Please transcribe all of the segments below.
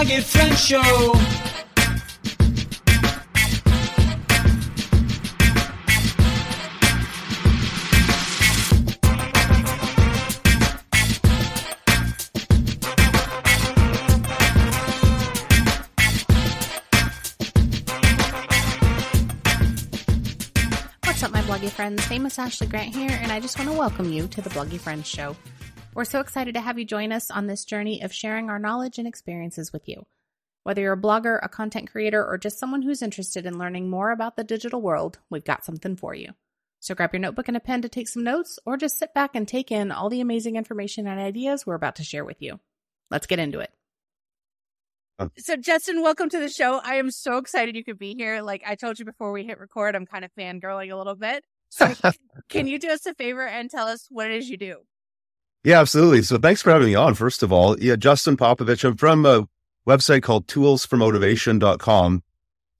Bloggy Friends Show. What's up, my Bloggy Friends? Famous Ashley Grant here, and I just want to welcome you to the Bloggy Friends Show. We're so excited to have you join us on this journey of sharing our knowledge and experiences with you. Whether you're a blogger, a content creator, or just someone who's interested in learning more about the digital world, we've got something for you. So grab your notebook and a pen to take some notes, or just sit back and take in all the amazing information and ideas we're about to share with you. Let's get into it. So Justin, welcome to the show. I am so excited you could be here. Like I told you before we hit record, I'm kind of fangirling a little bit. So can you do us a favor and tell us what it is you do? Yeah, absolutely. So thanks for having me on, first of all. Yeah, Justin Popovic. I'm from a website called toolsformotivation.com.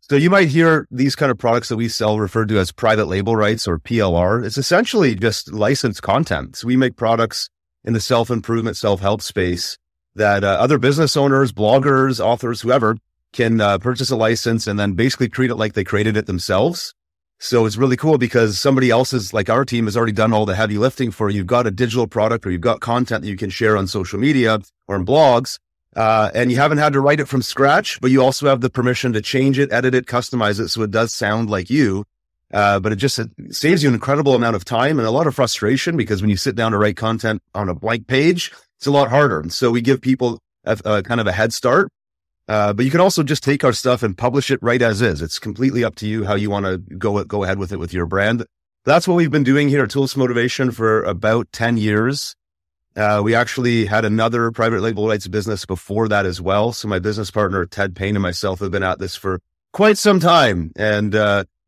So you might hear these kind of products that we sell referred to as private label rights or PLR. It's essentially just licensed content. So we make products in the self-improvement, self-help space that other business owners, bloggers, authors, whoever can purchase a license and then basically treat it like they created it themselves. So it's really cool because somebody else's, like our team, has already done all the heavy lifting for you. You've got a digital product or you've got content that you can share on social media or in blogs, and you haven't had to write it from scratch, but you also have the permission to change it, edit it, customize it so it does sound like you. But it saves you an incredible amount of time and a lot of frustration, because when you sit down to write content on a blank page, it's a lot harder. And so we give people a kind of a head start. But you can also just take our stuff and publish it right as is. It's completely up to you how you want to go ahead with it with your brand. That's what we've been doing here at Tools for Motivation for about 10 years. We actually had another private label rights business before that as well. So my business partner, Ted Payne, and myself have been at this for quite some time. And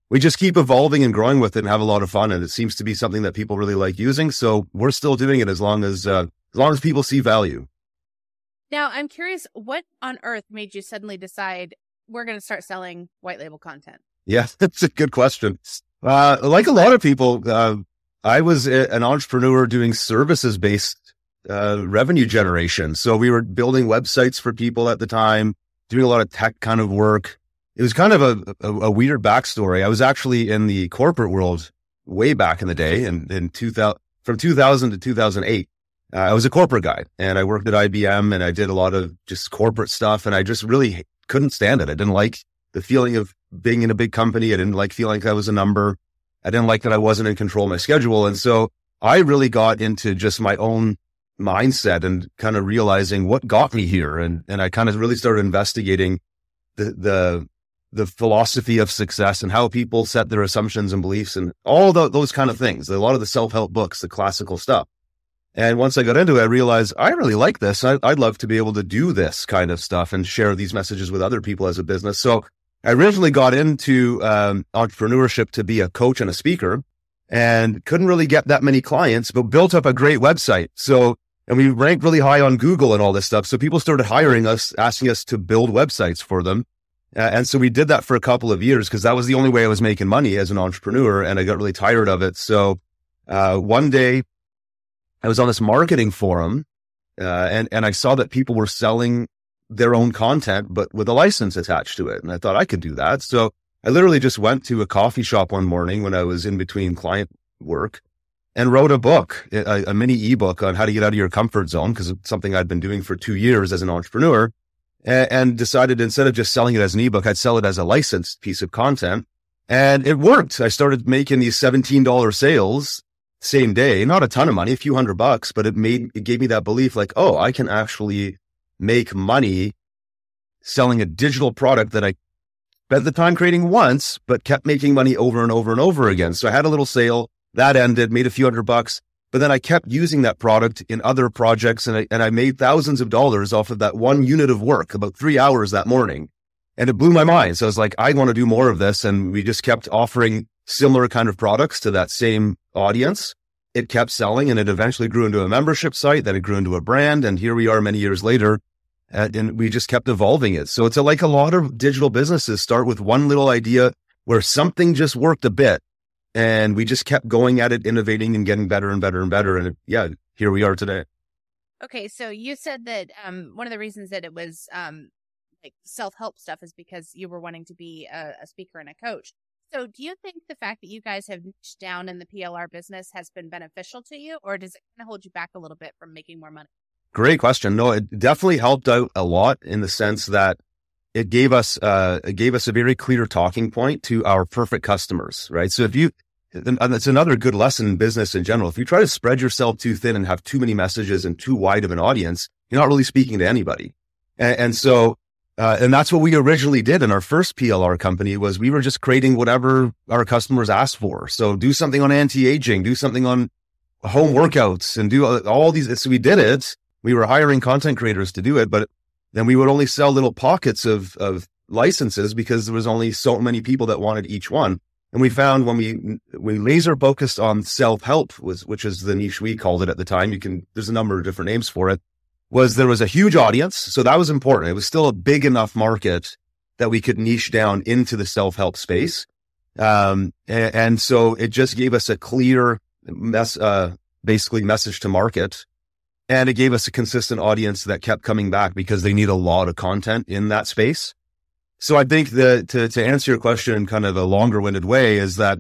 we just keep evolving and growing with it and have a lot of fun. And it seems to be something that people really like using. So we're still doing it as long as people see value. Now, I'm curious, what on earth made you suddenly decide we're going to start selling white label content? Yeah, that's a good question. Like a lot of people, I was an entrepreneur doing services-based revenue generation. So we were building websites for people at the time, doing a lot of tech kind of work. It was kind of a weird backstory. I was actually in the corporate world way back in the day, and from 2000 to 2008. I was a corporate guy, and I worked at IBM, and I did a lot of just corporate stuff, and I just really couldn't stand it. I didn't like the feeling of being in a big company. I didn't like feeling like I was a number. I didn't like that I wasn't in control of my schedule. And so I really got into just my own mindset and kind of realizing what got me here. And I kind of really started investigating the philosophy of success and how people set their assumptions and beliefs and all those kind of things. A lot of the self-help books, the classical stuff. And once I got into it, I realized I really like this. I'd love to be able to do this kind of stuff and share these messages with other people as a business. So I originally got into entrepreneurship to be a coach and a speaker, and couldn't really get that many clients, but built up a great website. So, and we ranked really high on Google and all this stuff. So people started hiring us, asking us to build websites for them. And so we did that for a couple of years because that was the only way I was making money as an entrepreneur. And I got really tired of it. So one day, I was on this marketing forum, and I saw that people were selling their own content, but with a license attached to it. And I thought I could do that. So I literally just went to a coffee shop one morning when I was in between client work and wrote a book, a mini ebook on how to get out of your comfort zone, because it's something I'd been doing for 2 years as an entrepreneur, and decided instead of just selling it as an ebook, I'd sell it as a licensed piece of content. And it worked. I started making these $17 sales. Same day, not a ton of money, a few $100, but it gave me that belief like, oh, I can actually make money selling a digital product that I spent the time creating once, but kept making money over and over and over again. So I had a little sale that ended, made a few $100, but then I kept using that product in other projects. And I made thousands of dollars off of that one unit of work, about 3 hours that morning. And it blew my mind. So I was like, I want to do more of this. And we just kept offering similar kind of products to that same audience. It kept selling, and it eventually grew into a membership site. Then it grew into a brand. And here we are many years later, and we just kept evolving it. So it's like a lot of digital businesses start with one little idea where something just worked a bit, and we just kept going at it, innovating and getting better and better and better. And here we are today. Okay. So you said that one of the reasons that it was like self-help stuff is because you were wanting to be a speaker and a coach. So do you think the fact that you guys have niched down in the PLR business has been beneficial to you, or does it kind of hold you back a little bit from making more money? Great question. No, it definitely helped out a lot in the sense that it gave us a very clear talking point to our perfect customers, right? So it's another good lesson in business in general. If you try to spread yourself too thin and have too many messages and too wide of an audience, you're not really speaking to anybody. And so that's what we originally did in our first PLR company was we were just creating whatever our customers asked for. So do something on anti-aging, do something on home workouts, and do all these. So we did it. We were hiring content creators to do it, but then we would only sell little pockets of licenses because there was only so many people that wanted each one. And we found when we laser focused on self-help, which is the niche we called it at the time. There's a number of different names for it. There was a huge audience. So that was important. It was still a big enough market that we could niche down into the self-help space. And so it just gave us a clear message to market. And it gave us a consistent audience that kept coming back because they need a lot of content in that space. So I think that to answer your question in kind of a longer winded way is that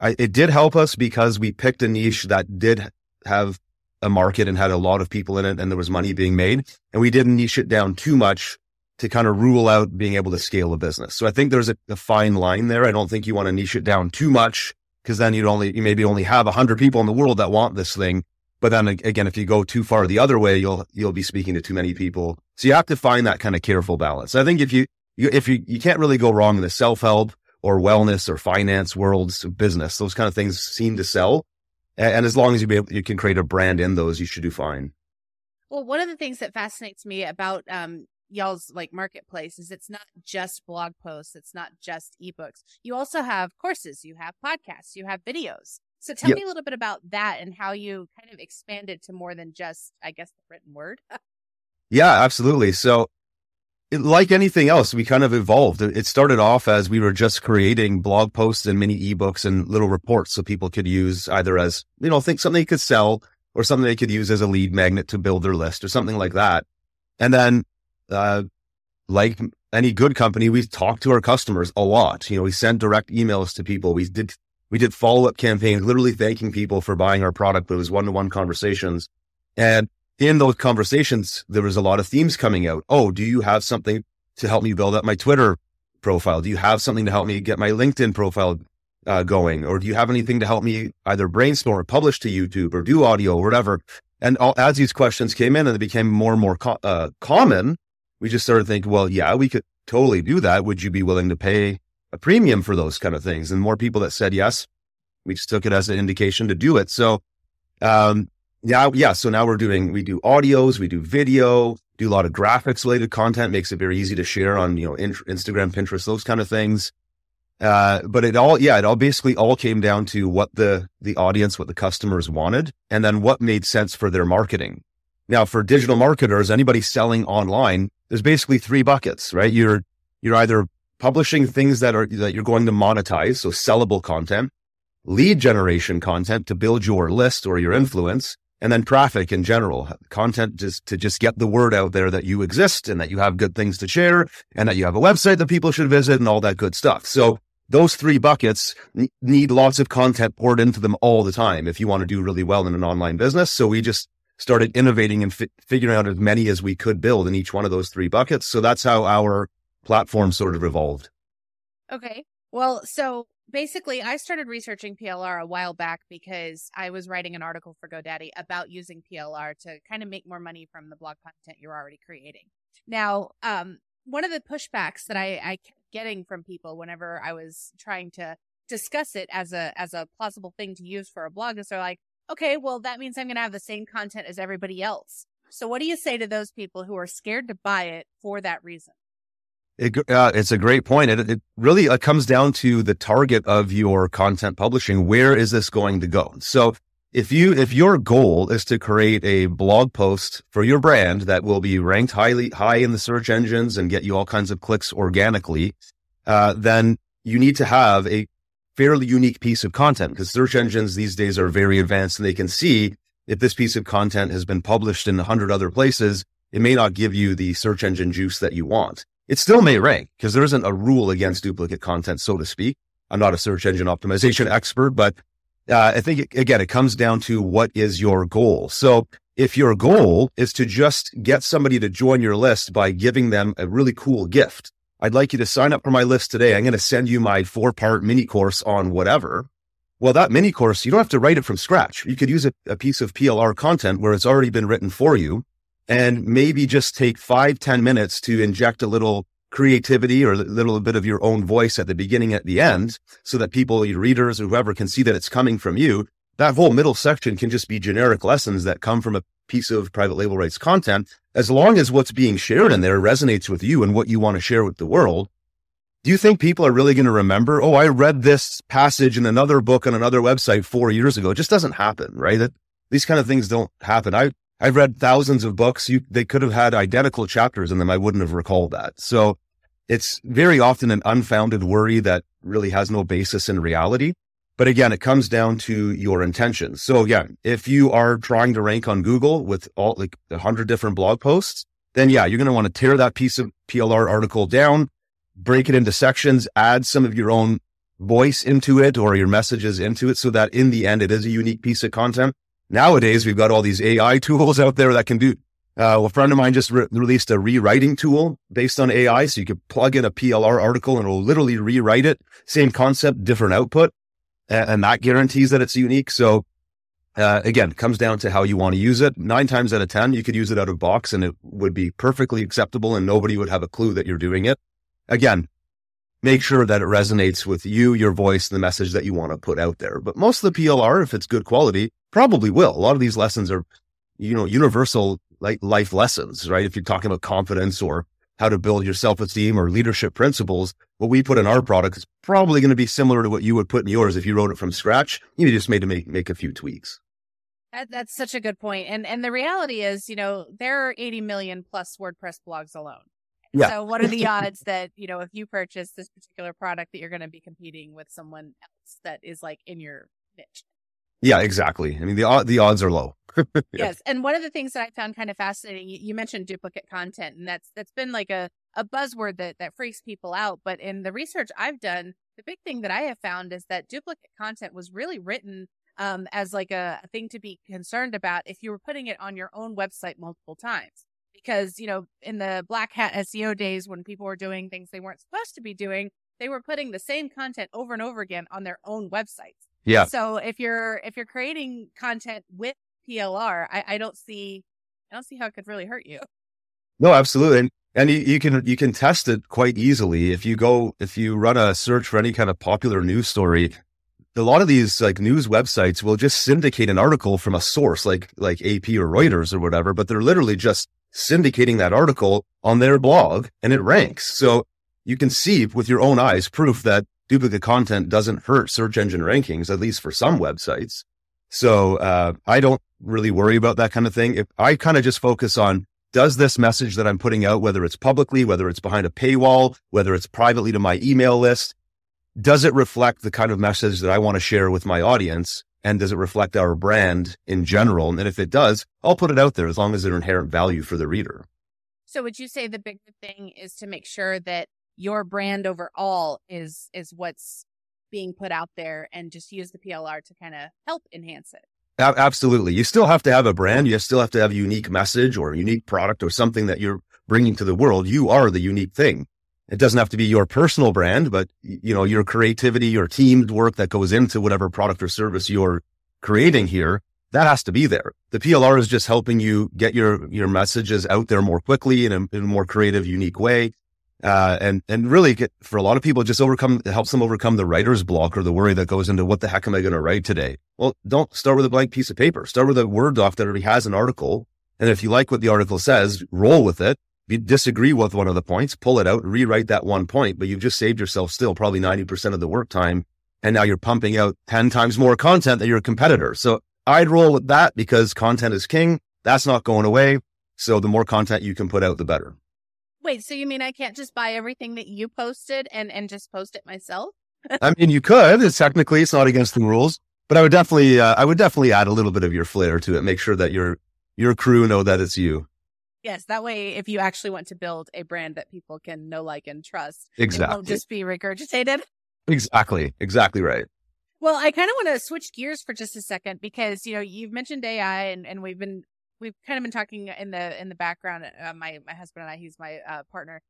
it did help us because we picked a niche that did have a market and had a lot of people in it, and there was money being made, and we didn't niche it down too much to kind of rule out being able to scale a business. So I think there's a fine line there. I don't think you want to niche it down too much because then you maybe only have 100 people in the world that want this thing. But then again, if you go too far the other way, you'll be speaking to too many people. So you have to find that kind of careful balance. I think if you can't really go wrong in the self-help or wellness or finance worlds of business, those kind of things seem to sell. And as long as you can create a brand in those, you should do fine. Well, one of the things that fascinates me about y'all's like marketplace is it's not just blog posts, it's not just ebooks. You also have courses, you have podcasts, you have videos. So tell me a little bit about that and how you kind of expanded to more than just, I guess, the written word. Yeah, absolutely. So like anything else, we kind of evolved. It started off as we were just creating blog posts and mini ebooks and little reports so people could use either as, think something they could sell or something they could use as a lead magnet to build their list or something like that. And then like any good company, we talked to our customers a lot. We sent direct emails to people. We did follow-up campaigns, literally thanking people for buying our product, but it was one-to-one conversations. And in those conversations, there was a lot of themes coming out. Oh, do you have something to help me build up my Twitter profile? Do you have something to help me get my LinkedIn profile going? Or do you have anything to help me either brainstorm or publish to YouTube or do audio or whatever? And as these questions came in and they became more and more common, we just started thinking, well, yeah, we could totally do that. Would you be willing to pay a premium for those kind of things? And more people that said yes, we just took it as an indication to do it. So so now we do audios, we do video, do a lot of graphics related content, makes it very easy to share on, Instagram, Pinterest, those kind of things. But it all basically came down to what the audience, what the customers wanted, and then what made sense for their marketing. Now for digital marketers, anybody selling online, there's basically three buckets, right? You're either publishing things that you're going to monetize, so sellable content, lead generation content to build your list or your influence, and then traffic in general, content just to get the word out there that you exist and that you have good things to share and that you have a website that people should visit and all that good stuff. So those three buckets need lots of content poured into them all the time if you want to do really well in an online business. So we just started innovating and figuring out as many as we could build in each one of those three buckets. So that's how our platform sort of evolved. Okay. Well, so basically I started researching PLR a while back because I was writing an article for GoDaddy about using PLR to kind of make more money from the blog content you're already creating. Now, one of the pushbacks that I kept getting from people whenever I was trying to discuss it as a plausible thing to use for a blog is they're like, okay, well, that means I'm going to have the same content as everybody else. So what do you say to those people who are scared to buy it for that reason? It's a great point. It really comes down to the target of your content publishing. Where is this going to go? So if your goal is to create a blog post for your brand that will be ranked high in the search engines and get you all kinds of clicks organically, then you need to have a fairly unique piece of content because search engines these days are very advanced and they can see if this piece of content has been published in 100 other places, it may not give you the search engine juice that you want. it still may rank because there isn't a rule against duplicate content, so to speak. I'm not a search engine optimization expert, but I think, again, it comes down to what is your goal. So if your goal is to just get somebody to join your list by giving them a really cool gift, I'd like you to sign up for my list today. I'm going to send you my 4-part mini course on whatever. Well, that mini course, you don't have to write it from scratch. You could use a piece of PLR content where it's already been written for you, and maybe just take 5-10 minutes to inject a little creativity or a little bit of your own voice at the beginning, at the end, so that people, your readers, or whoever, can see that it's coming from you. That whole middle section can just be generic lessons that come from a piece of private label rights content, as long as what's being shared in there resonates with you and what you want to share with the world. Do you think people are really going to remember, oh, I read this passage in another book on another website 4 years ago? It just doesn't happen, right? These kind of things don't happen. I've read thousands of books. They could have had identical chapters in them. I wouldn't have recalled that. So it's very often an unfounded worry that really has no basis in reality. But again, it comes down to your intention. So yeah, if you are trying to rank on Google with all like 100 different blog posts, then yeah, you're going to want to tear that piece of PLR article down, break it into sections, add some of your own voice into it or your messages into it so that in the end, it is a unique piece of content. Nowadays, we've got all these AI tools out there that can do, a friend of mine just released a rewriting tool based on AI. So you could plug in a PLR article and it'll literally rewrite it. Same concept, different output. And that guarantees that it's unique. So, again, it comes down to how you want to use it. 9 times out of 10, you could use it out of box and it would be perfectly acceptable and nobody would have a clue that you're doing it. Again, make sure that it resonates with you, your voice, and the message that you want to put out there. But most of the PLR, if it's good quality, probably will. A lot of these lessons are, you know, universal like life lessons, right? If you're talking about confidence or how to build your self-esteem or leadership principles, what we put in our product is probably going to be similar to what you would put in yours if you wrote it from scratch. You just made to make a few tweaks. That's such a good point. And the reality is, you know, there are 80 million plus WordPress blogs alone. Yeah. So what are the odds that, you know, if you purchase this particular product that you're going to be competing with someone else that is like in your niche? Yeah, exactly. I mean, the odds are low. Yeah. Yes. And one of the things that I found kind of fascinating, you mentioned duplicate content, and that's been like a buzzword that freaks people out. But in the research I've done, the big thing that I have found is that duplicate content was really written as like a thing to be concerned about if you were putting it on your own website multiple times. Because, you know, in the black hat SEO days when people were doing things they weren't supposed to be doing, they were putting the same content over and over again on their own websites. Yeah. So if you're creating content with PLR, I don't see how it could really hurt you. No, absolutely. And you can test it quite easily. If you run a search for any kind of popular news story, a lot of these like news websites will just syndicate an article from a source like AP or Reuters or whatever, but they're literally just syndicating that article on their blog and it ranks. So you can see with your own eyes proof that duplicate content doesn't hurt search engine rankings, at least for some websites. So I don't really worry about that kind of thing. If I kind of just focus on, does this message that I'm putting out, whether it's publicly, whether it's behind a paywall, whether it's privately to my email list, does it reflect the kind of message that I want to share with my audience? And does it reflect our brand in general? And if it does, I'll put it out there as long as there's inherent value for the reader. So would you say the big thing is to make sure that your brand overall is what's being put out there and just use the PLR to kind of help enhance it? Absolutely. You still have to have a brand. You still have to have a unique message or a unique product or something that you're bringing to the world. You are the unique thing. It doesn't have to be your personal brand, but you know, your creativity, your teamed work that goes into whatever product or service you're creating here, that has to be there. The PLR is just helping you get your messages out there more quickly in a more creative, unique way. And really for a lot of people, it helps them overcome the writer's block or the worry that goes into what the heck am I going to write today? Well, don't start with a blank piece of paper. Start with a Word doc that already has an article. And if you like what the article says, roll with it. If you disagree with one of the points, pull it out, rewrite that one point, but you've just saved yourself still probably 90% of the work time. And now you're pumping out 10 times more content than your competitor. So I'd roll with that because content is king. That's not going away. So the more content you can put out, the better. Wait, so you mean I can't just buy everything that you posted and just post it myself? I mean, you could. It's not against the rules, but I would definitely add a little bit of your flair to it. Make sure that your crew know that it's you. Yes, that way, if you actually want to build a brand that people can know, like, and trust, exactly, it won't just be regurgitated. Exactly. Exactly right. Well, I kind of want to switch gears for just a second because, you know, you've mentioned AI and we've kind of been talking in the background. My husband and I, he's my partner.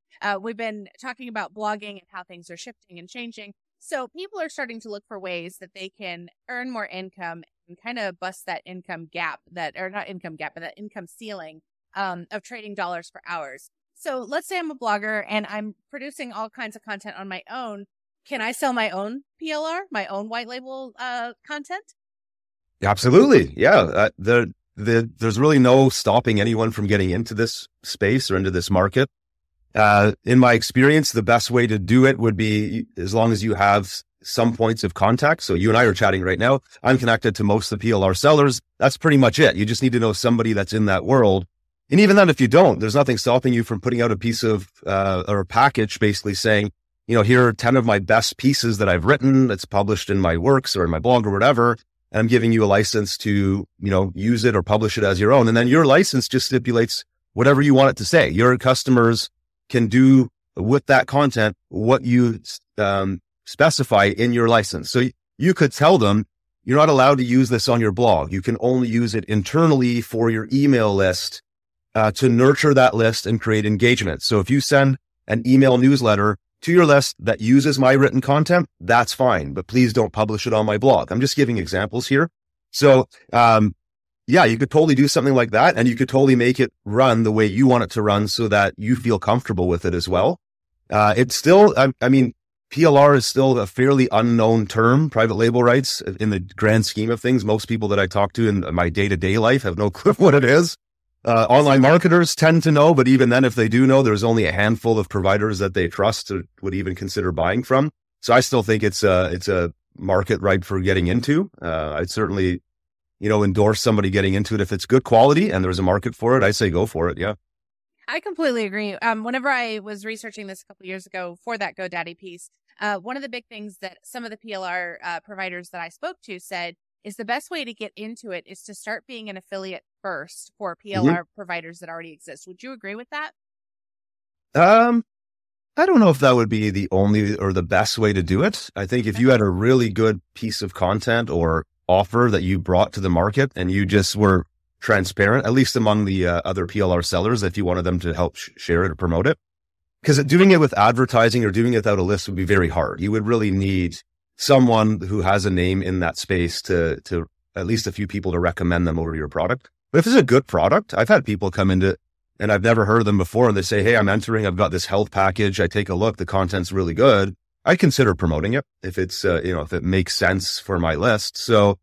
We've been talking about blogging and how things are shifting and changing. So people are starting to look for ways that they can earn more income and kind of bust that income gap but that income ceiling of trading dollars for hours. So let's say I'm a blogger and I'm producing all kinds of content on my own. Can I sell my own PLR, my own white label content? Absolutely. Yeah. There's really no stopping anyone from getting into this space or into this market. In my experience, the best way to do it would be as long as you have some points of contact. So you and I are chatting right now. I'm connected to most of the PLR sellers. That's pretty much it. You just need to know somebody that's in that world. And even then, if you don't, there's nothing stopping you from putting out a piece of, or a package basically saying, you know, here are 10 of my best pieces that I've written that's published in my works or in my blog or whatever. And I'm giving you a license to, you know, use it or publish it as your own. And then your license just stipulates whatever you want it to say. Your customers can do with that content what you specify in your license. So you could tell them, you're not allowed to use this on your blog. You can only use it internally for your email list to nurture that list and create engagement. So if you send an email newsletter to your list that uses my written content, that's fine, but please don't publish it on my blog. I'm just giving examples here. So, yeah, you could totally do something like that, and you could totally make it run the way you want it to run so that you feel comfortable with it as well. It's still, I mean, PLR is still a fairly unknown term, private label rights, in the grand scheme of things. Most people that I talk to in my day-to-day life have no clue what it is. Online marketers tend to know, but even then, if they do know, there's only a handful of providers that they trust or would even consider buying from. So I still think it's a market ripe for getting into. I'd certainly, you know, endorse somebody getting into it. If it's good quality and there's a market for it, I say go for it. Yeah. I completely agree. Whenever I was researching this a couple of years ago for that GoDaddy piece, one of the big things that some of the PLR providers that I spoke to said is the best way to get into it is to start being an affiliate first for PLR providers that already exist. Would you agree with that? I don't know if that would be the only or the best way to do it. I think if you had a really good piece of content or offer that you brought to the market and you just were transparent, at least among the other PLR sellers, if you wanted them to help share it or promote it, because doing it with advertising or doing it without a list would be very hard. You would really need someone who has a name in that space to at least a few people to recommend them over your product. But if it's a good product, I've had people come into and I've never heard of them before and they say, hey, I'm entering, I've got this health package. I take a look. The content's really good. I consider promoting it if it's, you know, if it makes sense for my list. So,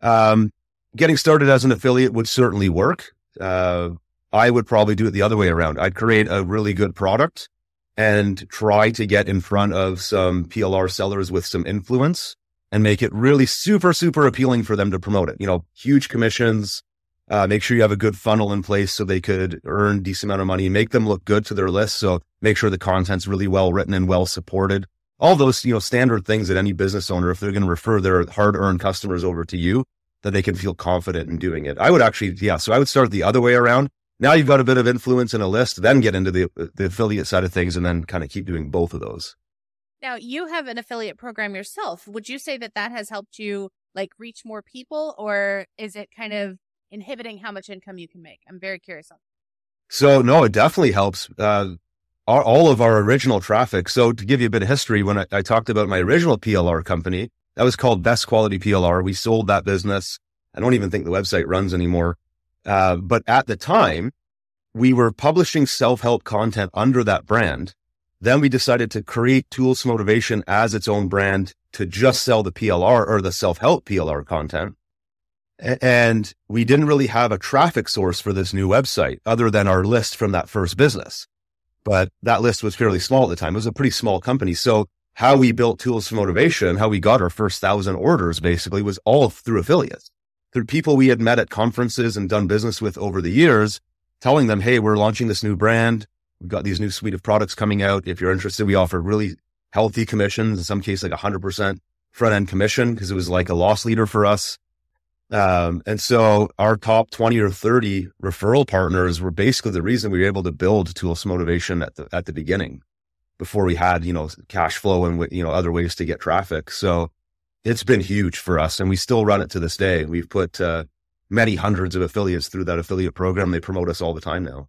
getting started as an affiliate would certainly work. I would probably do it the other way around. I'd create a really good product and try to get in front of some PLR sellers with some influence and make it really super, super appealing for them to promote it. You know, huge commissions, make sure you have a good funnel in place so they could earn a decent amount of money, make them look good to their list. So make sure the content's really well written and well supported. All those, you know, standard things that any business owner, if they're going to refer their hard-earned customers over to you, that they can feel confident in doing it. I would actually, yeah, so I would start the other way around. Now you've got a bit of influence and a list, then get into the affiliate side of things and then kind of keep doing both of those. Now, you have an affiliate program yourself. Would you say that that has helped you like reach more people, or is it kind of inhibiting how much income you can make? I'm very curious on that. So no, it definitely helps all of our original traffic. So to give you a bit of history, when I talked about my original PLR company, that was called Best Quality PLR. We sold that business. I don't even think the website runs anymore. But at the time, we were publishing self-help content under that brand. Then we decided to create Tools for Motivation as its own brand to just sell the PLR or the self-help PLR content. And we didn't really have a traffic source for this new website other than our list from that first business. But that list was fairly small at the time. It was a pretty small company. So how we built Tools for Motivation, how we got our first 1,000 orders basically was all through affiliates, through people we had met at conferences and done business with over the years, telling them, hey, we're launching this new brand. We've got these new suite of products coming out. If you're interested, we offer really healthy commissions, in some cases like 100% front-end commission, because it was like a loss leader for us. And so our top 20 or 30 referral partners were basically the reason we were able to build Tools for Motivation at the beginning, before we had, cash flow and, other ways to get traffic. So it's been huge for us, and we still run it to this day. We've put many hundreds of affiliates through that affiliate program. They promote us all the time now.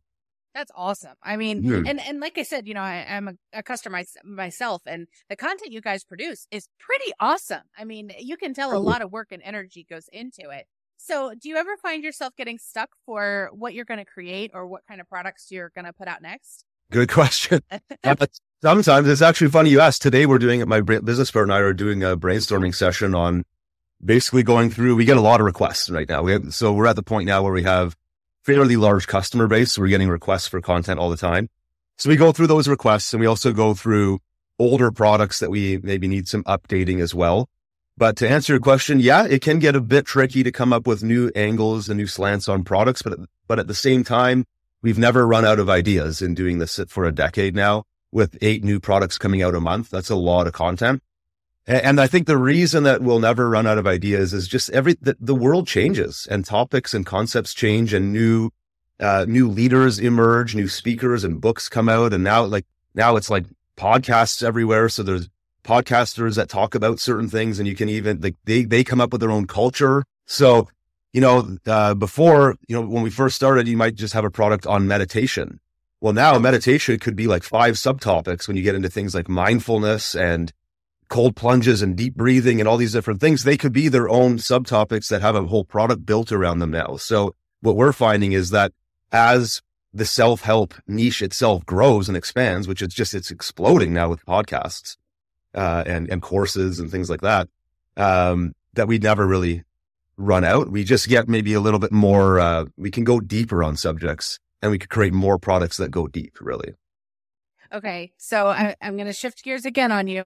That's awesome. I mean, and like I said, I'm a customer myself, and the content you guys produce is pretty awesome. I mean, you can tell a lot of work and energy goes into it. So do you ever find yourself getting stuck for what you're going to create or what kind of products you're going to put out next? Good question. But sometimes it's actually funny you asked. Today we're doing it. My business partner and I are doing a brainstorming session on basically going through, we get a lot of requests right now. So we're at the point now where we have fairly large customer base. So we're getting requests for content all the time. So we go through those requests, and we also go through older products that we maybe need some updating as well. But to answer your question, yeah, it can get a bit tricky to come up with new angles and new slants on products. But at the same time, we've never run out of ideas in doing this for a decade now, with 8 new products coming out a month. That's a lot of content. And I think the reason that we'll never run out of ideas is just the world changes, and topics and concepts change, and new leaders emerge, new speakers and books come out. And now it's like podcasts everywhere. So there's podcasters that talk about certain things, and you can even, they come up with their own culture. So, before, when we first started, you might just have a product on meditation. Well, now meditation could be like 5 subtopics when you get into things like mindfulness and cold plunges and deep breathing and all these different things. They could be their own subtopics that have a whole product built around them now. So what we're finding is that as the self-help niche itself grows and expands, which it's exploding now with podcasts, and courses and things like that, that we never really run out. We just get maybe a little bit more, we can go deeper on subjects, and we could create more products that go deep, really. Okay. So I'm going to shift gears again on you.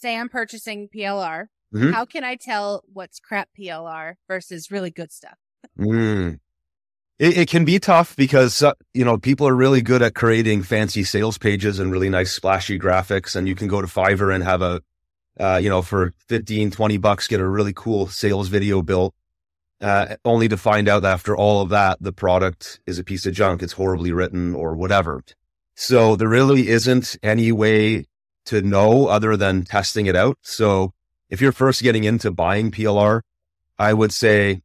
Say I'm purchasing PLR. Mm-hmm. How can I tell what's crap PLR versus really good stuff? It can be tough because, people are really good at creating fancy sales pages and really nice splashy graphics. And you can go to Fiverr and have a, for $15-$20, get a really cool sales video built, only to find out that after all of that, the product is a piece of junk. It's horribly written or whatever. So there really isn't any way to know other than testing it out. So if you're first getting into buying PLR, I would say,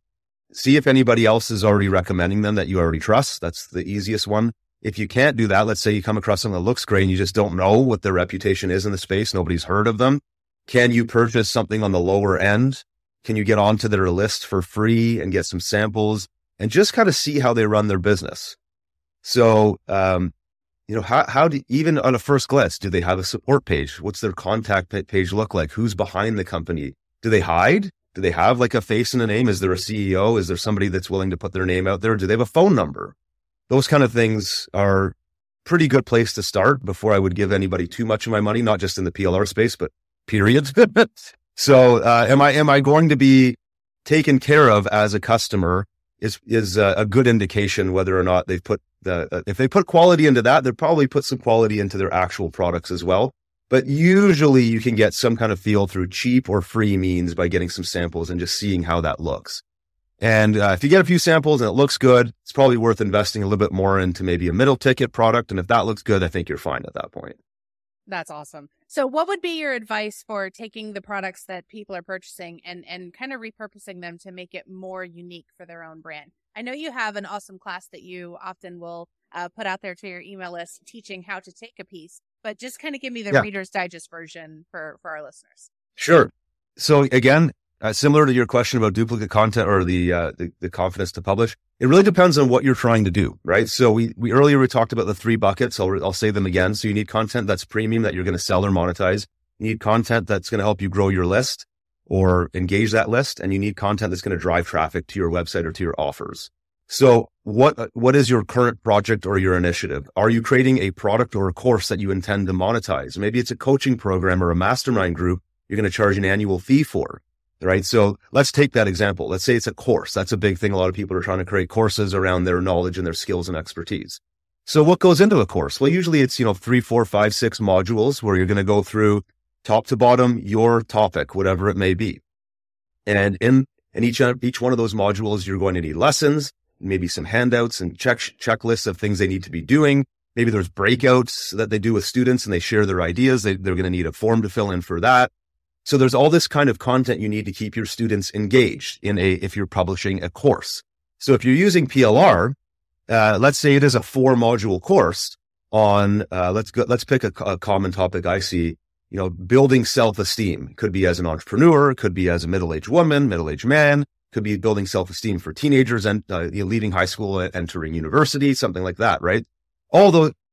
see if anybody else is already recommending them that you already trust. That's the easiest one. If you can't do that, let's say you come across something that looks great and you just don't know what their reputation is in the space. Nobody's heard of them. Can you purchase something on the lower end? Can you get onto their list for free and get some samples and just kind of see how they run their business? So, how do, even on a first glance, do they have a support page? What's their contact page look like? Who's behind the company? Do they hide? Do they have like a face and a name? Is there a CEO? Is there somebody that's willing to put their name out there? Do they have a phone number? Those kind of things are pretty good place to start before I would give anybody too much of my money, not just in the PLR space, but period. So, am I going to be taken care of as a customer? Is a good indication whether or not they've put if they put quality into that, they'll probably put some quality into their actual products as well. But usually you can get some kind of feel through cheap or free means by getting some samples and just seeing how that looks. And if you get a few samples and it looks good, it's probably worth investing a little bit more into maybe a middle ticket product. And if that looks good, I think you're fine at that point. That's awesome. So what would be your advice for taking the products that people are purchasing and kind of repurposing them to make it more unique for their own brand? I know you have an awesome class that you often will put out there to your email list teaching how to take a piece, but just kind of give me the Reader's Digest version for our listeners. Sure. So again, similar to your question about duplicate content or the confidence to publish, it really depends on what you're trying to do, right? So we earlier we talked about the 3 buckets. I'll say them again. So you need content that's premium that you're going to sell or monetize. You need content that's going to help you grow your list or engage that list, and you need content that's going to drive traffic to your website or to your offers. So what is your current project or your initiative? Are you creating a product or a course that you intend to monetize? Maybe it's a coaching program or a mastermind group you're going to charge an annual fee for. Right. So let's take that example. Let's say it's a course. That's a big thing. A lot of people are trying to create courses around their knowledge and their skills and expertise. So what goes into a course? Well, usually it's, 3, 4, 5, 6 modules where you're going to go through top to bottom, your topic, whatever it may be. And in And each one of those modules, you're going to need lessons, maybe some handouts and checklists of things they need to be doing. Maybe there's breakouts that they do with students and they share their ideas. They're going to need a form to fill in for that. So there's all this kind of content you need to keep your students engaged if you're publishing a course. So if you're using PLR, let's say it is a 4-module course on, let's pick a common topic I see, building self-esteem. Could be as an entrepreneur, could be as a middle-aged woman, middle-aged man, could be building self-esteem for teenagers and leaving high school, entering university, something like that, right?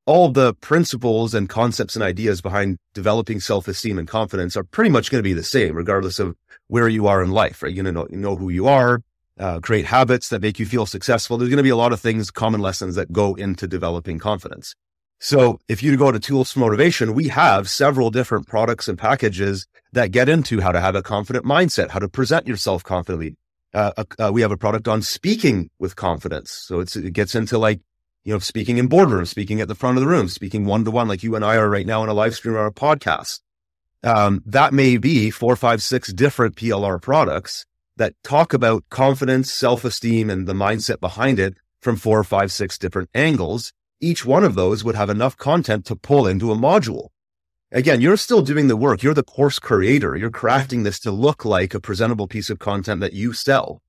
All the principles and concepts and ideas behind developing self-esteem and confidence are pretty much going to be the same, regardless of where you are in life, right? You know who you are, create habits that make you feel successful. There's going to be a lot of things, common lessons that go into developing confidence. So if you go to Tools for Motivation, we have several different products and packages that get into how to have a confident mindset, how to present yourself confidently. We have a product on speaking with confidence. So it gets into speaking in boardrooms, speaking at the front of the room, speaking one-to-one, like you and I are right now on a live stream or a podcast. That may be 4, 5, 6 different PLR products that talk about confidence, self-esteem, and the mindset behind it from 4, 5, 6 different angles. Each one of those would have enough content to pull into a module. Again, you're still doing the work. You're the course creator. You're crafting this to look like a presentable piece of content that you sell,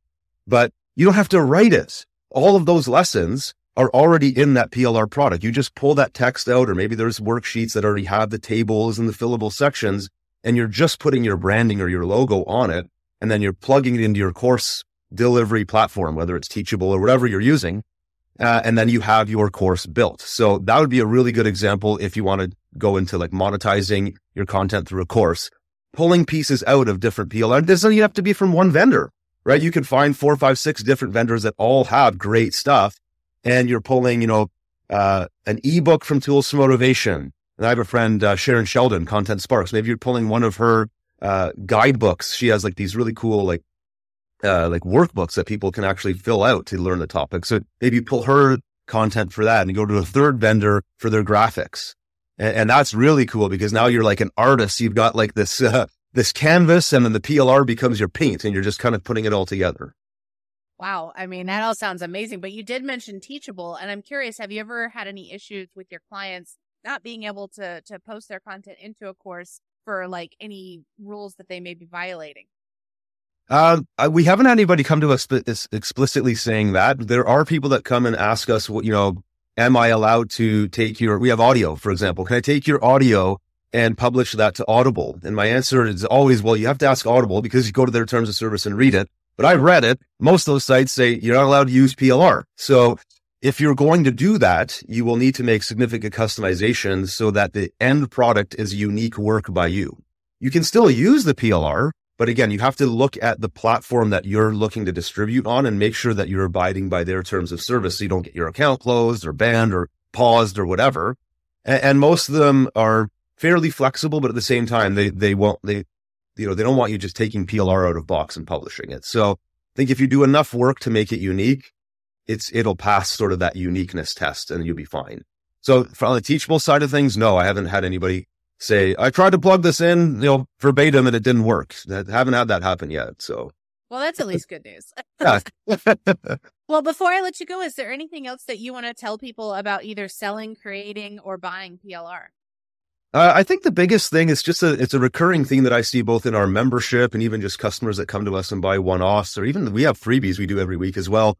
but you don't have to write it. All of those lessons are already in that PLR product. You just pull that text out, or maybe there's worksheets that already have the tables and the fillable sections, and you're just putting your branding or your logo on it, and then you're plugging it into your course delivery platform, whether it's Teachable or whatever you're using, and then you have your course built. So that would be a really good example if you want to go into monetizing your content through a course, pulling pieces out of different PLR. It doesn't even have to be from one vendor, right? You can find 4, 5, 6 different vendors that all have great stuff. And you're pulling, an ebook from Tools for Motivation. And I have a friend, Sharon Sheldon, Content Sparks. Maybe you're pulling one of her guidebooks. She has these really cool workbooks that people can actually fill out to learn the topic. So maybe you pull her content for that and go to a third vendor for their graphics. And that's really cool because now you're like an artist. You've got this canvas, and then the PLR becomes your paint, and you're just kind of putting it all together. Wow. I mean, that all sounds amazing, but you did mention Teachable, and I'm curious, have you ever had any issues with your clients not being able to post their content into a course for any rules that they may be violating? We haven't had anybody come to us explicitly saying that. There are people that come and ask us, am I allowed to take we have audio, for example, can I take your audio and publish that to Audible? And my answer is always, well, you have to ask Audible because you go to their terms of service and read it. But I read it. Most of those sites say you're not allowed to use PLR. So if you're going to do that, you will need to make significant customizations so that the end product is unique work by you. You can still use the PLR, but again, you have to look at the platform that you're looking to distribute on and make sure that you're abiding by their terms of service so you don't get your account closed or banned or paused or whatever. And most of them are fairly flexible, but at the same time, they don't want you just taking PLR out of box and publishing it. So I think if you do enough work to make it unique, it'll pass sort of that uniqueness test and you'll be fine. So from the Teachable side of things, no, I haven't had anybody say, I tried to plug this in, verbatim, and it didn't work. I haven't had that happen yet. So. Well, that's at least good news. Well, before I let you go, is there anything else that you want to tell people about either selling, creating, or buying PLR? I think the biggest thing is it's a recurring theme that I see both in our membership and even just customers that come to us and buy one-offs, or even we have freebies we do every week as well.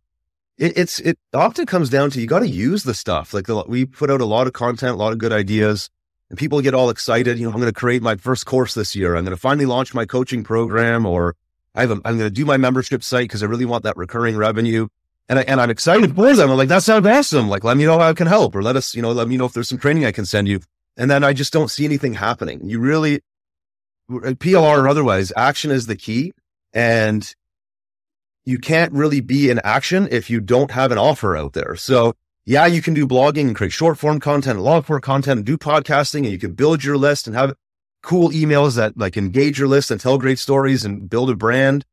It often comes down to, you got to use the stuff. We put out a lot of content, a lot of good ideas, and people get all excited. I'm going to create my first course this year. I'm going to finally launch my coaching program, or I'm going to do my membership site because I really want that recurring revenue. And I'm excited for them. I'm like, that sounds awesome. Let me know how I can help, or let me know if there's some training I can send you. And then I just don't see anything happening. You really, PLR or otherwise, action is the key. And you can't really be in action if you don't have an offer out there. So yeah, you can do blogging and create short form content, long form content, and do podcasting, and you can build your list and have cool emails that engage your list and tell great stories and build a brand.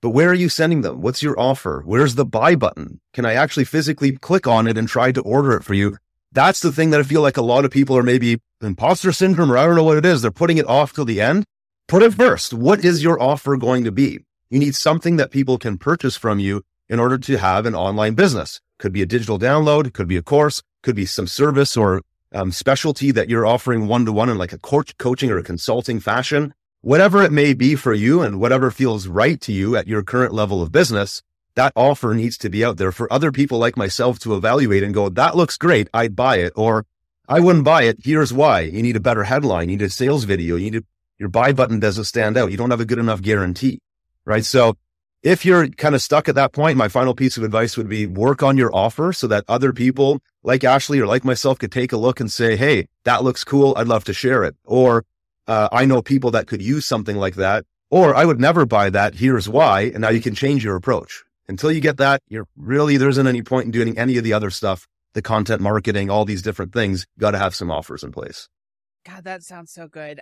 But where are you sending them? What's your offer? Where's the buy button? Can I actually physically click on it and try to order it for you? That's the thing that I feel like a lot of people are maybe imposter syndrome, or I don't know what it is. They're putting it off till the end. Put it first. What is your offer going to be? You need something that people can purchase from you in order to have an online business. Could be a digital download, could be a course, could be some service or specialty that you're offering one-to-one in like a coaching or a consulting fashion. Whatever it may be for you and whatever feels right to you at your current level of business, that offer needs to be out there for other people like myself to evaluate and go, that looks great, I'd buy it, or I wouldn't buy it, here's why. You need a better headline, you need a sales video, you need your buy button doesn't stand out, you don't have a good enough guarantee, right? So if you're kind of stuck at that point, my final piece of advice would be work on your offer so that other people like Ashley or like myself could take a look and say, hey, that looks cool, I'd love to share it. Or I know people that could use something like that, or I would never buy that, here's why. And now you can change your approach. Until you get that, there isn't any point in doing any of the other stuff, the content marketing, all these different things. You got to have some offers in place. God, that sounds so good.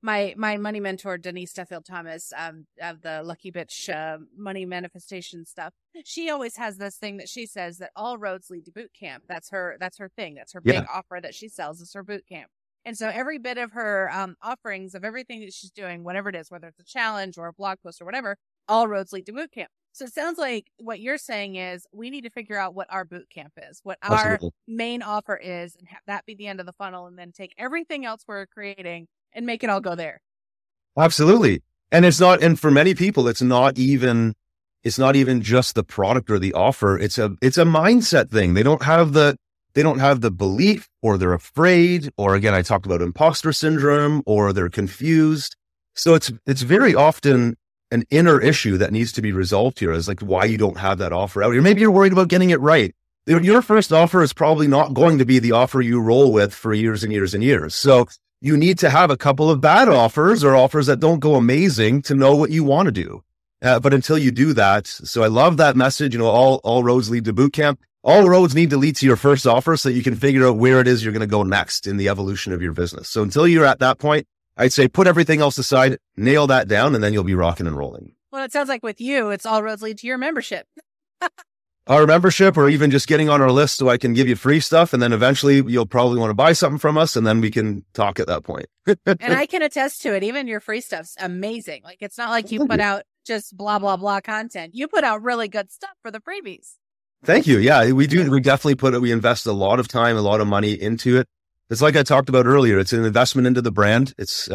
My money mentor, Denise Duffield Thomas, of the Lucky Bitch money manifestation stuff, she always has this thing that she says that all roads lead to boot camp. That's her thing. That's her big offer that she sells is her boot camp. And so every bit of her offerings of everything that she's doing, whatever it is, whether it's a challenge or a blog post or whatever, all roads lead to boot camp. So it sounds like what you're saying is we need to figure out what our boot camp is, what our main offer is, and have that be the end of the funnel, and then take everything else we're creating and make it all go there. Absolutely. And it's not, and for many people, it's not even just the product or the offer. It's a mindset thing. They don't have the belief, or they're afraid, or again, I talked about imposter syndrome, or they're confused. So it's very often an inner issue that needs to be resolved here, is like why you don't have that offer out. Or maybe you're worried about getting it right. Your first offer is probably not going to be the offer you roll with for years and years and years. So you need to have a couple of bad offers or offers that don't go amazing to know what you want to do. But until you do that, so I love that message, all roads lead to boot camp. All roads need to lead to your first offer so that you can figure out where it is you're going to go next in the evolution of your business. So until you're at that point, I'd say put everything else aside, nail that down, and then you'll be rocking and rolling. Well, it sounds like with you, it's all roads lead to your membership. Our membership, or even just getting on our list so I can give you free stuff. And then eventually you'll probably want to buy something from us, and then we can talk at that point. And I can attest to it. Even your free stuff's amazing. Like, it's not like you put out just blah, blah, blah content. You put out really good stuff for the freebies. Thank you. Yeah, we do. We definitely we invest a lot of time, a lot of money into it. It's like I talked about earlier. It's an investment into the brand. It's,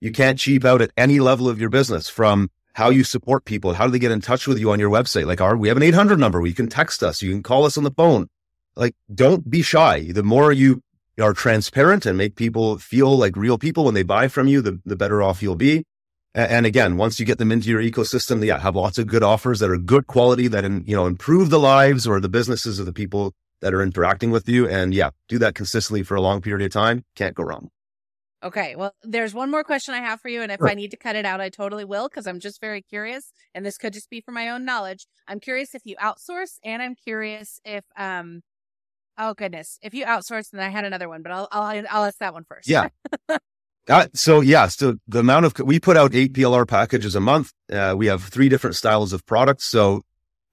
you can't cheap out at any level of your business, from how you support people. How do they get in touch with you on your website? Like we have an 800 number. You can text us. You can call us on the phone. Like, don't be shy. The more you are transparent and make people feel like real people when they buy from you, the better off you'll be. And again, once you get them into your ecosystem, have lots of good offers that are good quality that, improve the lives or the businesses of the people that are interacting with you. And do that consistently for a long period of time. Can't go wrong. Okay. Well, there's one more question I have for you. And if I need to cut it out, I totally will, because I'm just very curious. And this could just be for my own knowledge. I'm curious if you outsource, and I'm curious if, if you outsource. And I had another one, but I'll ask that one first. Yeah. So the amount of, we put out 8 PLR packages a month. We have 3 different styles of products. So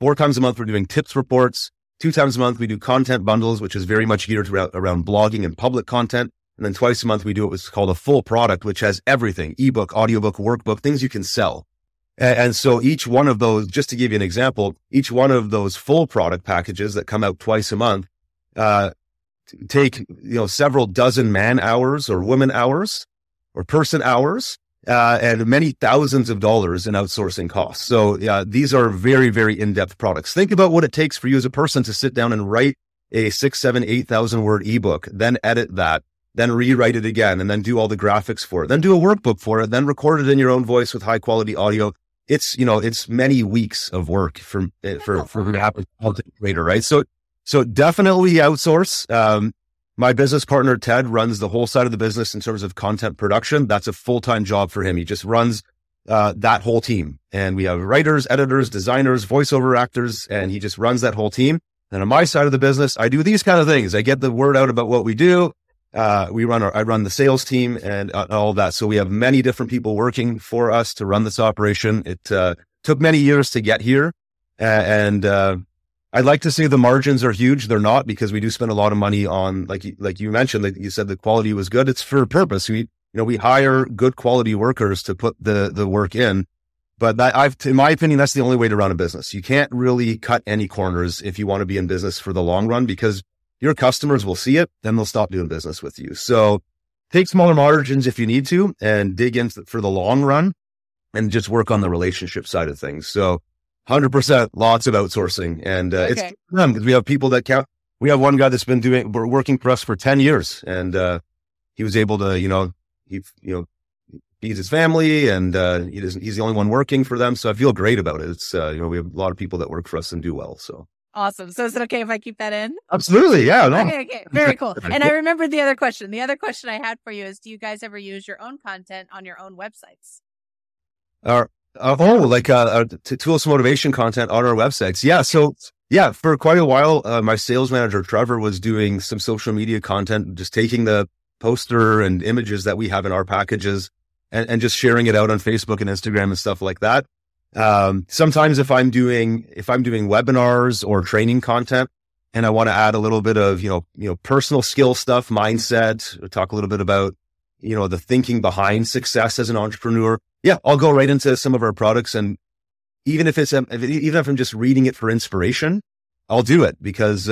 4 times a month, we're doing tips reports. 2 times a month, we do content bundles, which is very much geared around blogging and public content. And then twice a month, we do what's called a full product, which has everything, ebook, audiobook, workbook, things you can sell. And so each one of those, just to give you an example, each one of those full product packages that come out twice a month, take, several dozen man hours or woman hours or person hours, and many thousands of dollars in outsourcing costs. So these are very, very in-depth products. Think about what it takes for you as a person to sit down and write a 6,000-8,000 word ebook, then edit that, then rewrite it again, and then do all the graphics for it, then do a workbook for it, then record it in your own voice with high quality audio. It's, it's many weeks of work for to happen later, right? So definitely outsource. My business partner, Ted, runs the whole side of the business in terms of content production. That's a full-time job for him. He just runs that whole team. And we have writers, editors, designers, voiceover actors, and he just runs that whole team. And on my side of the business, I do these kind of things. I get the word out about what we do. I run the sales team and all that. So we have many different people working for us to run this operation. It took many years to get here. And I'd like to say the margins are huge. They're not, because we do spend a lot of money on, like you mentioned, like you said, the quality was good. It's for a purpose. We hire good quality workers to put the work in. But that, in my opinion, that's the only way to run a business. You can't really cut any corners if you want to be in business for the long run, because your customers will see it, then they'll stop doing business with you. So take smaller margins if you need to and dig in for the long run and just work on the relationship side of things. So 100%, lots of outsourcing. And it's good for them because we have people that count. We have one guy that's been working for us for 10 years and he was able to, feeds his family and he's the only one working for them. So I feel great about it. It's, we have a lot of people that work for us and do well. So. Awesome. So is it okay if I keep that in? Absolutely. Yeah. No. Okay. Very cool. And I remembered the other question. The other question I had for you is, do you guys ever use your own content on your own websites? Our Tools for Motivation content on our websites. Yeah. So yeah, for quite a while, my sales manager, Trevor, was doing some social media content, just taking the poster and images that we have in our packages and just sharing it out on Facebook and Instagram and stuff like that. Sometimes if I'm doing webinars or training content and I want to add a little bit of, personal skill stuff, mindset, talk a little bit about, the thinking behind success as an entrepreneur. Yeah. I'll go right into some of our products. And even if I'm just reading it for inspiration, I'll do it because,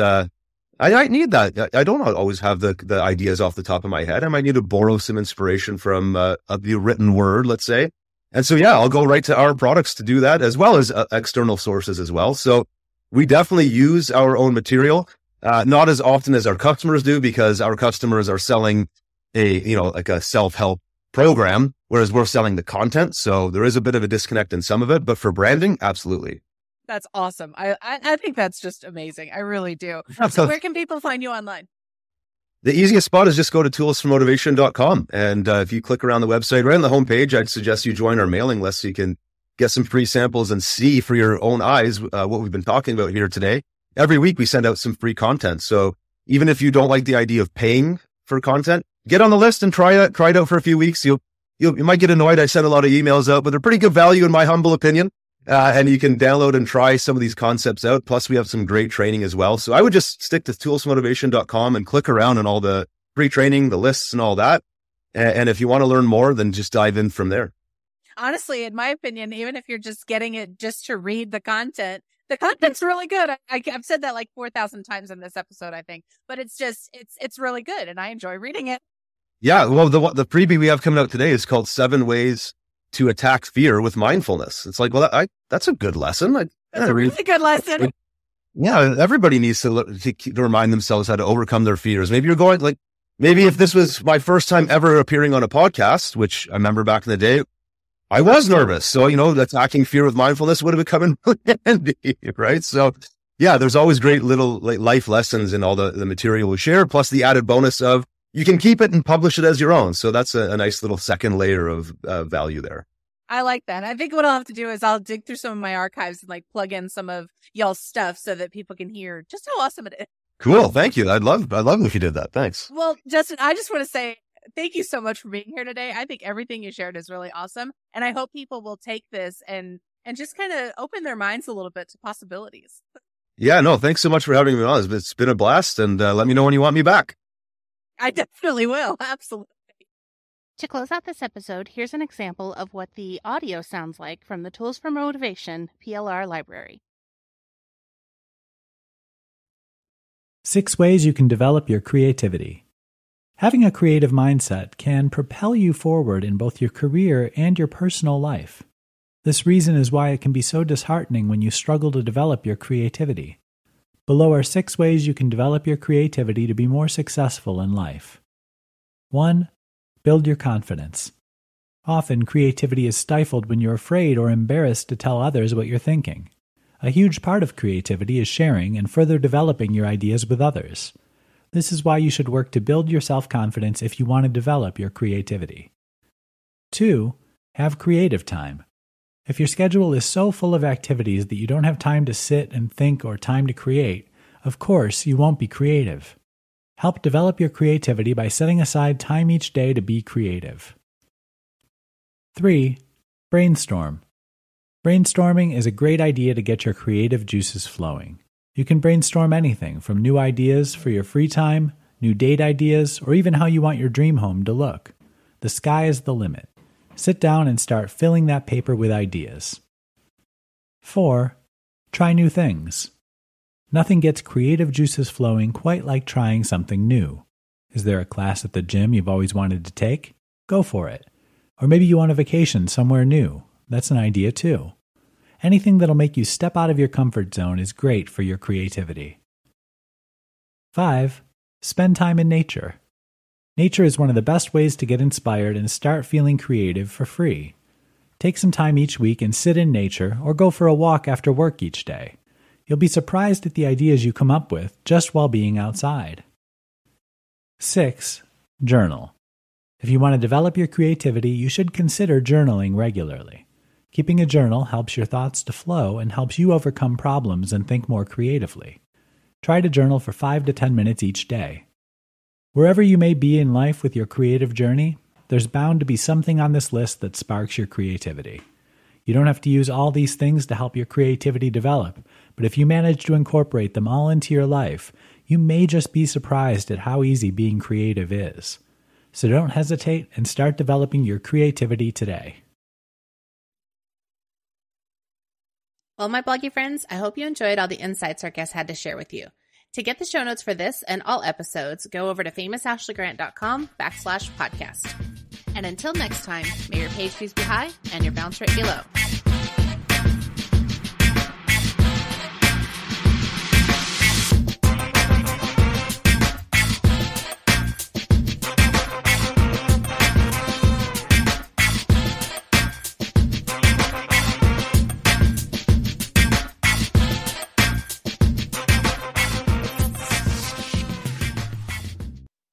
I might need that. I don't always have the ideas off the top of my head. I might need to borrow some inspiration from the written word, let's say. And so, yeah, I'll go right to our products to do that, as well as external sources as well. So we definitely use our own material, not as often as our customers do, because our customers are selling a self-help program, whereas we're selling the content. So there is a bit of a disconnect in some of it, but for branding, absolutely. That's awesome. I think that's just amazing. I really do. So where can people find you online? The easiest spot is just go to toolsformotivation.com. And if you click around the website, right on the homepage, I'd suggest you join our mailing list so you can get some free samples and see for your own eyes what we've been talking about here today. Every week we send out some free content. So even if you don't like the idea of paying for content, get on the list and try it out for a few weeks. You might get annoyed. I send a lot of emails out, but they're pretty good value in my humble opinion. And you can download and try some of these concepts out. Plus, we have some great training as well. So I would just stick to toolsmotivation.com and click around on all the free training, the lists and all that. And if you want to learn more, then just dive in from there. Honestly, in my opinion, even if you're just getting it just to read the content, the content's really good. I've said that like 4,000 times in this episode, I think. But it's just, it's really good. And I enjoy reading it. Yeah. Well, the freebie we have coming out today is called 7 Ways to Attack Fear with Mindfulness. It's like, well, that's a good lesson. That's a really good lesson. Yeah. Everybody needs to remind themselves how to overcome their fears. Maybe you're going like, maybe if this was my first time ever appearing on a podcast, which I remember back in the day, I was nervous. So, attacking fear with mindfulness would have come in really handy, right? So yeah, there's always great little life lessons in all the material we share, plus the added bonus of, you can keep it and publish it as your own. So that's a nice little second layer of value there. I like that. I think what I'll have to do is I'll dig through some of my archives and plug in some of y'all's stuff so that people can hear just how awesome it is. Cool. Thank you. I'd love if you did that. Thanks. Well, Justin, I just want to say thank you so much for being here today. I think everything you shared is really awesome. And I hope people will take this and just kind of open their minds a little bit to possibilities. Yeah, no, thanks so much for having me on. It's been a blast. And let me know when you want me back. I definitely will. Absolutely. To close out this episode, here's an example of what the audio sounds like from the Tools for Motivation PLR library. 6 ways you can develop your creativity. Having a creative mindset can propel you forward in both your career and your personal life. This reason is why it can be so disheartening when you struggle to develop your creativity. Below are 6 ways you can develop your creativity to be more successful in life. 1. Build your confidence. Often, creativity is stifled when you're afraid or embarrassed to tell others what you're thinking. A huge part of creativity is sharing and further developing your ideas with others. This is why you should work to build your self-confidence if you want to develop your creativity. 2. Have creative time. If your schedule is so full of activities that you don't have time to sit and think or time to create, of course, you won't be creative. Help develop your creativity by setting aside time each day to be creative. 3. Brainstorm. Brainstorming is a great idea to get your creative juices flowing. You can brainstorm anything from new ideas for your free time, new date ideas, or even how you want your dream home to look. The sky is the limit. Sit down and start filling that paper with ideas. 4. Try new things. Nothing gets creative juices flowing quite like trying something new. Is there a class at the gym you've always wanted to take? Go for it. Or maybe you want a vacation somewhere new. That's an idea too. Anything that'll make you step out of your comfort zone is great for your creativity. 5. Spend time in nature. Nature is one of the best ways to get inspired and start feeling creative for free. Take some time each week and sit in nature or go for a walk after work each day. You'll be surprised at the ideas you come up with just while being outside. 6. Journal. If you want to develop your creativity, you should consider journaling regularly. Keeping a journal helps your thoughts to flow and helps you overcome problems and think more creatively. Try to journal for 5 to 10 minutes each day. Wherever you may be in life with your creative journey, there's bound to be something on this list that sparks your creativity. You don't have to use all these things to help your creativity develop, but if you manage to incorporate them all into your life, you may just be surprised at how easy being creative is. So don't hesitate and start developing your creativity today. Well, my bloggy friends, I hope you enjoyed all the insights our guest had to share with you. To get the show notes for this and all episodes, go over to FamousAshleyGrant.com/podcast. And until next time, may your page views be high and your bounce rate be low.